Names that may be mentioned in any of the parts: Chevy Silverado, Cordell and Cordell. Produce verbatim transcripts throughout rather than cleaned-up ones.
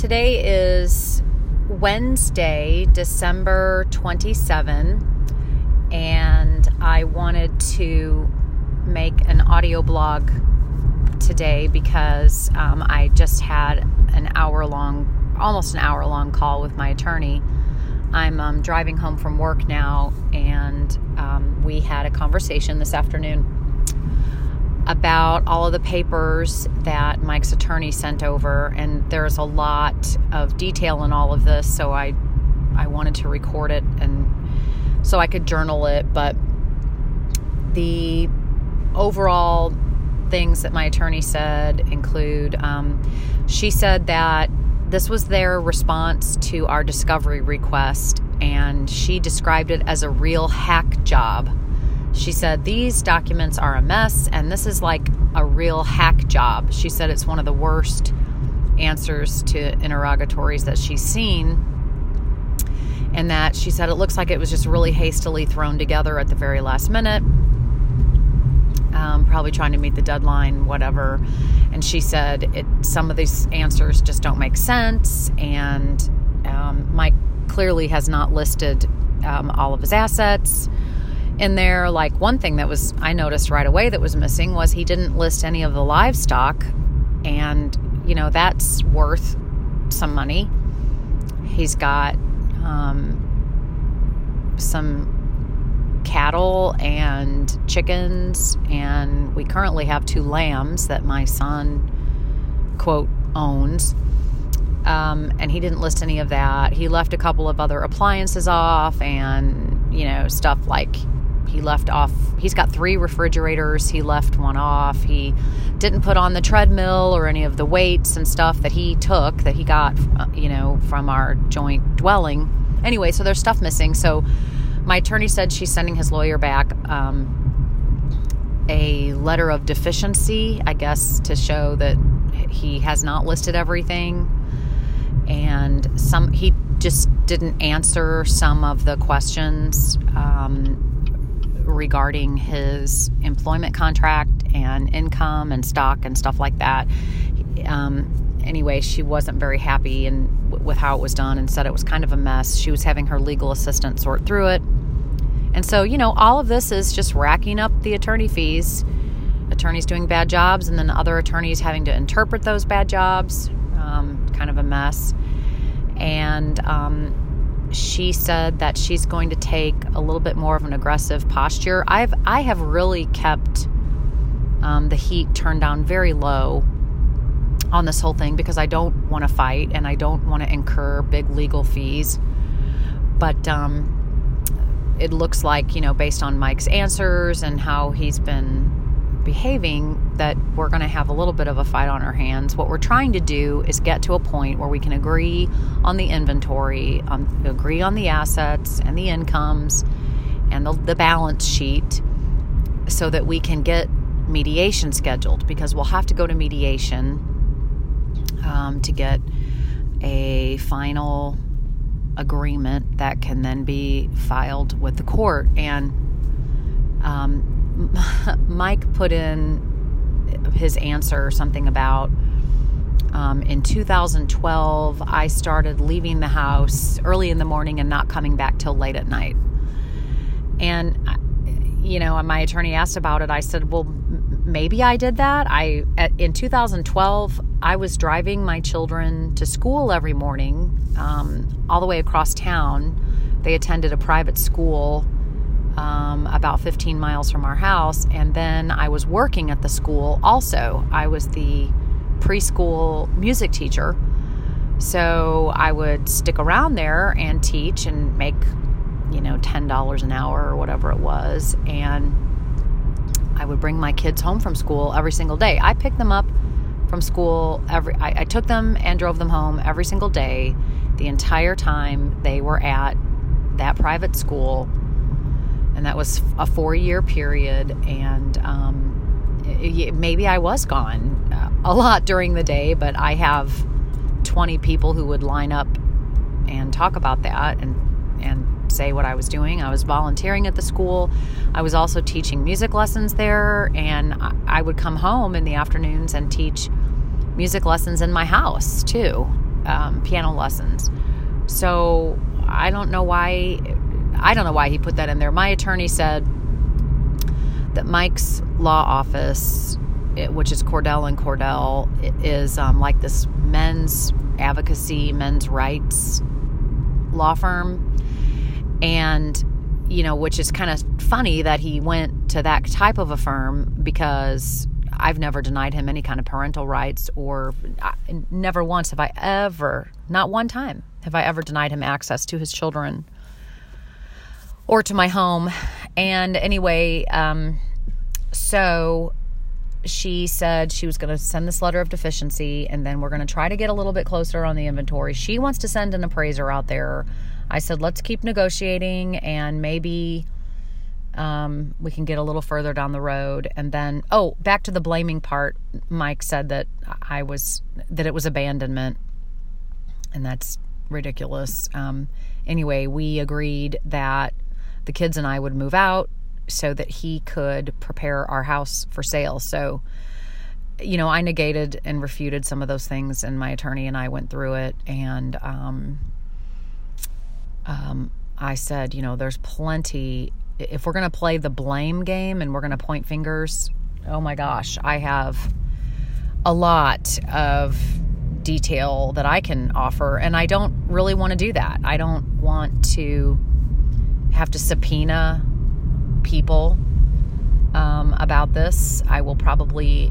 today is Wednesday, December twenty-seventh, and I wanted to make an audio blog today because um, I just had an hour-long, almost an hour-long call with my attorney. I'm um, driving home from work now, and um, we had a conversation this afternoon about all of the papers that Mike's attorney sent over, and there's a lot of detail in all of this, so I I wanted to record it and so I could journal it. But the overall things that my attorney said include, um, she said that this was their response to our discovery request, and she described it as a real hack job. She said, these documents are a mess, and this is like a real hack job. She said it's one of the worst answers to interrogatories that she's seen, and that she said it looks like it was just really hastily thrown together at the very last minute, um, probably trying to meet the deadline, whatever. And she said it, some of these answers just don't make sense, and um, Mike clearly has not listed um, all of his assets in there. Like, one thing that was, I noticed right away that was missing was he didn't list any of the livestock, and you know, that's worth some money. He's got um, some cattle and chickens, and we currently have two lambs that my son, quote, owns. Um, and he didn't list any of that. He left a couple of other appliances off, and you know, stuff like, he left off, he's got three refrigerators, he left one off. He didn't put on the treadmill or any of the weights and stuff that he took, that he got, you know, from our joint dwelling. Anyway, so there's stuff missing. So my attorney said she's sending his lawyer back um, a letter of deficiency, I guess, to show that he has not listed everything. And some, he just didn't answer some of the questions, um, regarding his employment contract and income and stock and stuff like that. Um, anyway, she wasn't very happy and w- with how it was done, and said it was kind of a mess. She was having her legal assistant sort through it. And so, you know, all of this is just racking up the attorney fees, attorneys doing bad jobs, and then other attorneys having to interpret those bad jobs. Um, kind of a mess. And, um, she said that she's going to take a little bit more of an aggressive posture. I've I have really kept um, the heat turned down very low on this whole thing, because I don't want to fight and I don't want to incur big legal fees. But um, it looks like, you know, based on Mike's answers and how he's been behaving, that we're going to have a little bit of a fight on our hands. What we're trying to do is get to a point where we can agree on the inventory, um, agree on the assets and the incomes and the, the balance sheet, so that we can get mediation scheduled, because we'll have to go to mediation um, to get a final agreement that can then be filed with the court. And um, Mike put in his answer something about um, in two thousand twelve, I started leaving the house early in the morning and not coming back till late at night. And, you know, my attorney asked about it. I said, well, maybe I did that. I at, in two thousand twelve, I was driving my children to school every morning, um, all the way across town. They attended a private school Um, about fifteen miles from our house. And then I was working at the school also. I was the preschool music teacher. So I would stick around there and teach and make, you know, ten dollars an hour or whatever it was. And I would bring my kids home from school every single day. I picked them up from school every, I, I took them and drove them home every single day, the entire time they were at that private school. And that was a four-year period, and um, it, maybe I was gone a lot during the day, but I have twenty people who would line up and talk about that and and say what I was doing. I was volunteering at the school. I was also teaching music lessons there, and I would come home in the afternoons and teach music lessons in my house, too, um, piano lessons. So I don't know why, I don't know why he put that in there. My attorney said that Mike's law office, it, which is Cordell and Cordell, is um, like this men's advocacy, men's rights law firm. And, you know, which is kind of funny that he went to that type of a firm, because I've never denied him any kind of parental rights, or I, never once have I ever, not one time, have I ever denied him access to his children or to my home. And anyway, um, so she said she was going to send this letter of deficiency, and then we're going to try to get a little bit closer on the inventory. She wants to send an appraiser out there. I said, let's keep negotiating, and maybe um, we can get a little further down the road. And then, oh, back to the blaming part. Mike said that I was, that it was abandonment, and that's ridiculous. Um, anyway, we agreed that the kids and I would move out so that he could prepare our house for sale. So, you know, I negated and refuted some of those things, and my attorney and I went through it, and, um, Um, I said, you know, there's plenty. If we're going to play the blame game and we're going to point fingers, oh my gosh, I have a lot of detail that I can offer. And I don't really want to do that. I don't want to have to subpoena people um, about this. I will probably,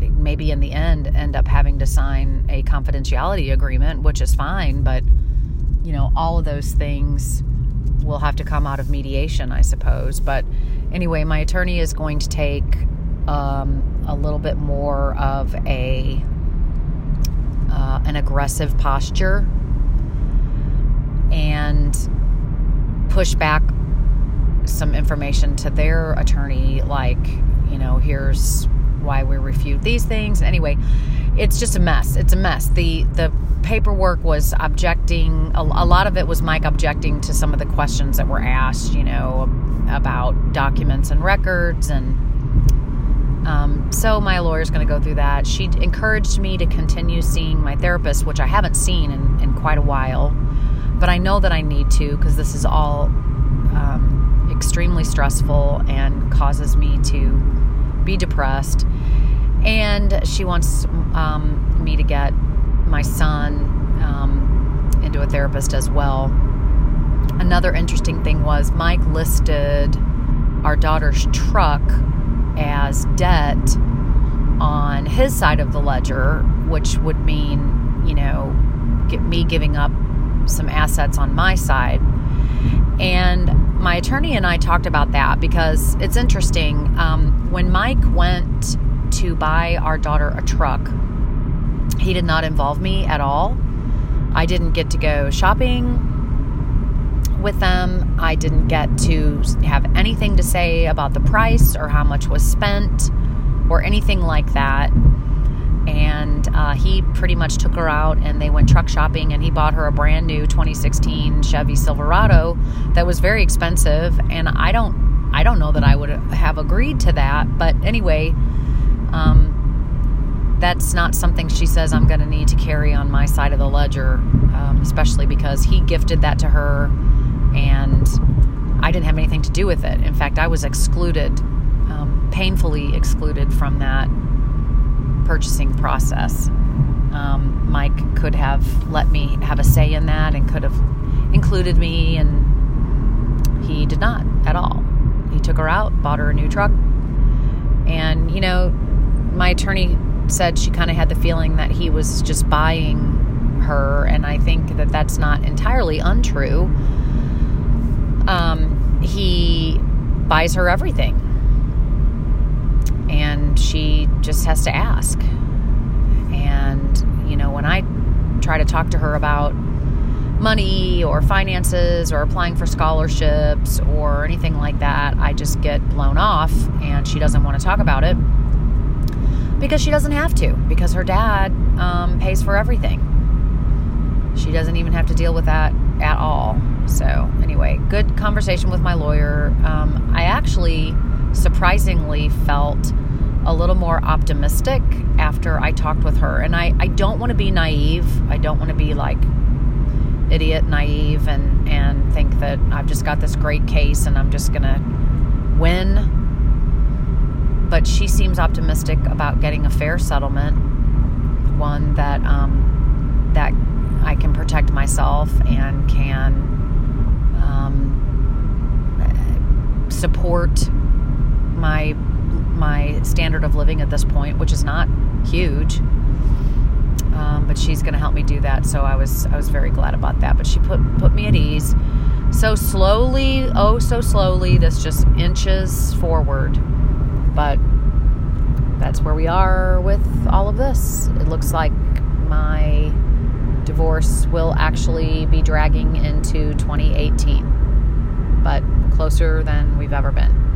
maybe in the end, end up having to sign a confidentiality agreement, which is fine, but you know, all of those things will have to come out of mediation, I suppose. But anyway, my attorney is going to take um, a little bit more of a uh, an aggressive posture and push back some information to their attorney, like, you know, here's why we refute these things. Anyway, it's just a mess. It's a mess. The the paperwork was objecting. A, a lot of it was Mike objecting to some of the questions that were asked, you know, about documents and records. And um, so my lawyer's going to go through that. She encouraged me to continue seeing my therapist, which I haven't seen in, in quite a while. But I know that I need to, because this is all um, extremely stressful and causes me to be depressed. And she wants um, me to get my son um, into a therapist as well. Another interesting thing was Mike listed our daughter's truck as debt on his side of the ledger, which would mean, you know, get me giving up some assets on my side. And my attorney and I talked about that, because it's interesting. Um, when Mike went to buy our daughter a truck, he did not involve me at all. I didn't get to go shopping with them. I didn't get to have anything to say about the price or how much was spent or anything like that. And uh, he pretty much took her out, and they went truck shopping, and he bought her a brand new twenty sixteen Chevy Silverado that was very expensive. And I don't I don't know that I would have agreed to that. But anyway, um, that's not something she says I'm going to need to carry on my side of the ledger, um, especially because he gifted that to her, and I didn't have anything to do with it. In fact, I was excluded, um, painfully excluded from that purchasing process. Um, Mike could have let me have a say in that and could have included me, and he did not at all. He took her out, bought her a new truck, and, you know, my attorney said she kind of had the feeling that he was just buying her, and I think that that's not entirely untrue. Um, he buys her everything. And she just has to ask. And, you know, when I try to talk to her about money or finances or applying for scholarships or anything like that, I just get blown off, and she doesn't want to talk about it because she doesn't have to, because her dad um, pays for everything. She doesn't even have to deal with that at all. So anyway, good conversation with my lawyer. Um, I actually surprisingly felt a little more optimistic after I talked with her. And I, I don't want to be naive. I don't want to be like idiot naive and, and think that I've just got this great case and I'm just going to win. But she seems optimistic about getting a fair settlement, one that um, that I can protect myself and can um, support my my standard of living at this point, which is not huge, um, but she's going to help me do that. So I was I was very glad about that. But she put put me at ease. So slowly, oh so slowly, this just inches forward. But that's where we are with all of this. It looks like my divorce will actually be dragging into twenty eighteen, but closer than we've ever been.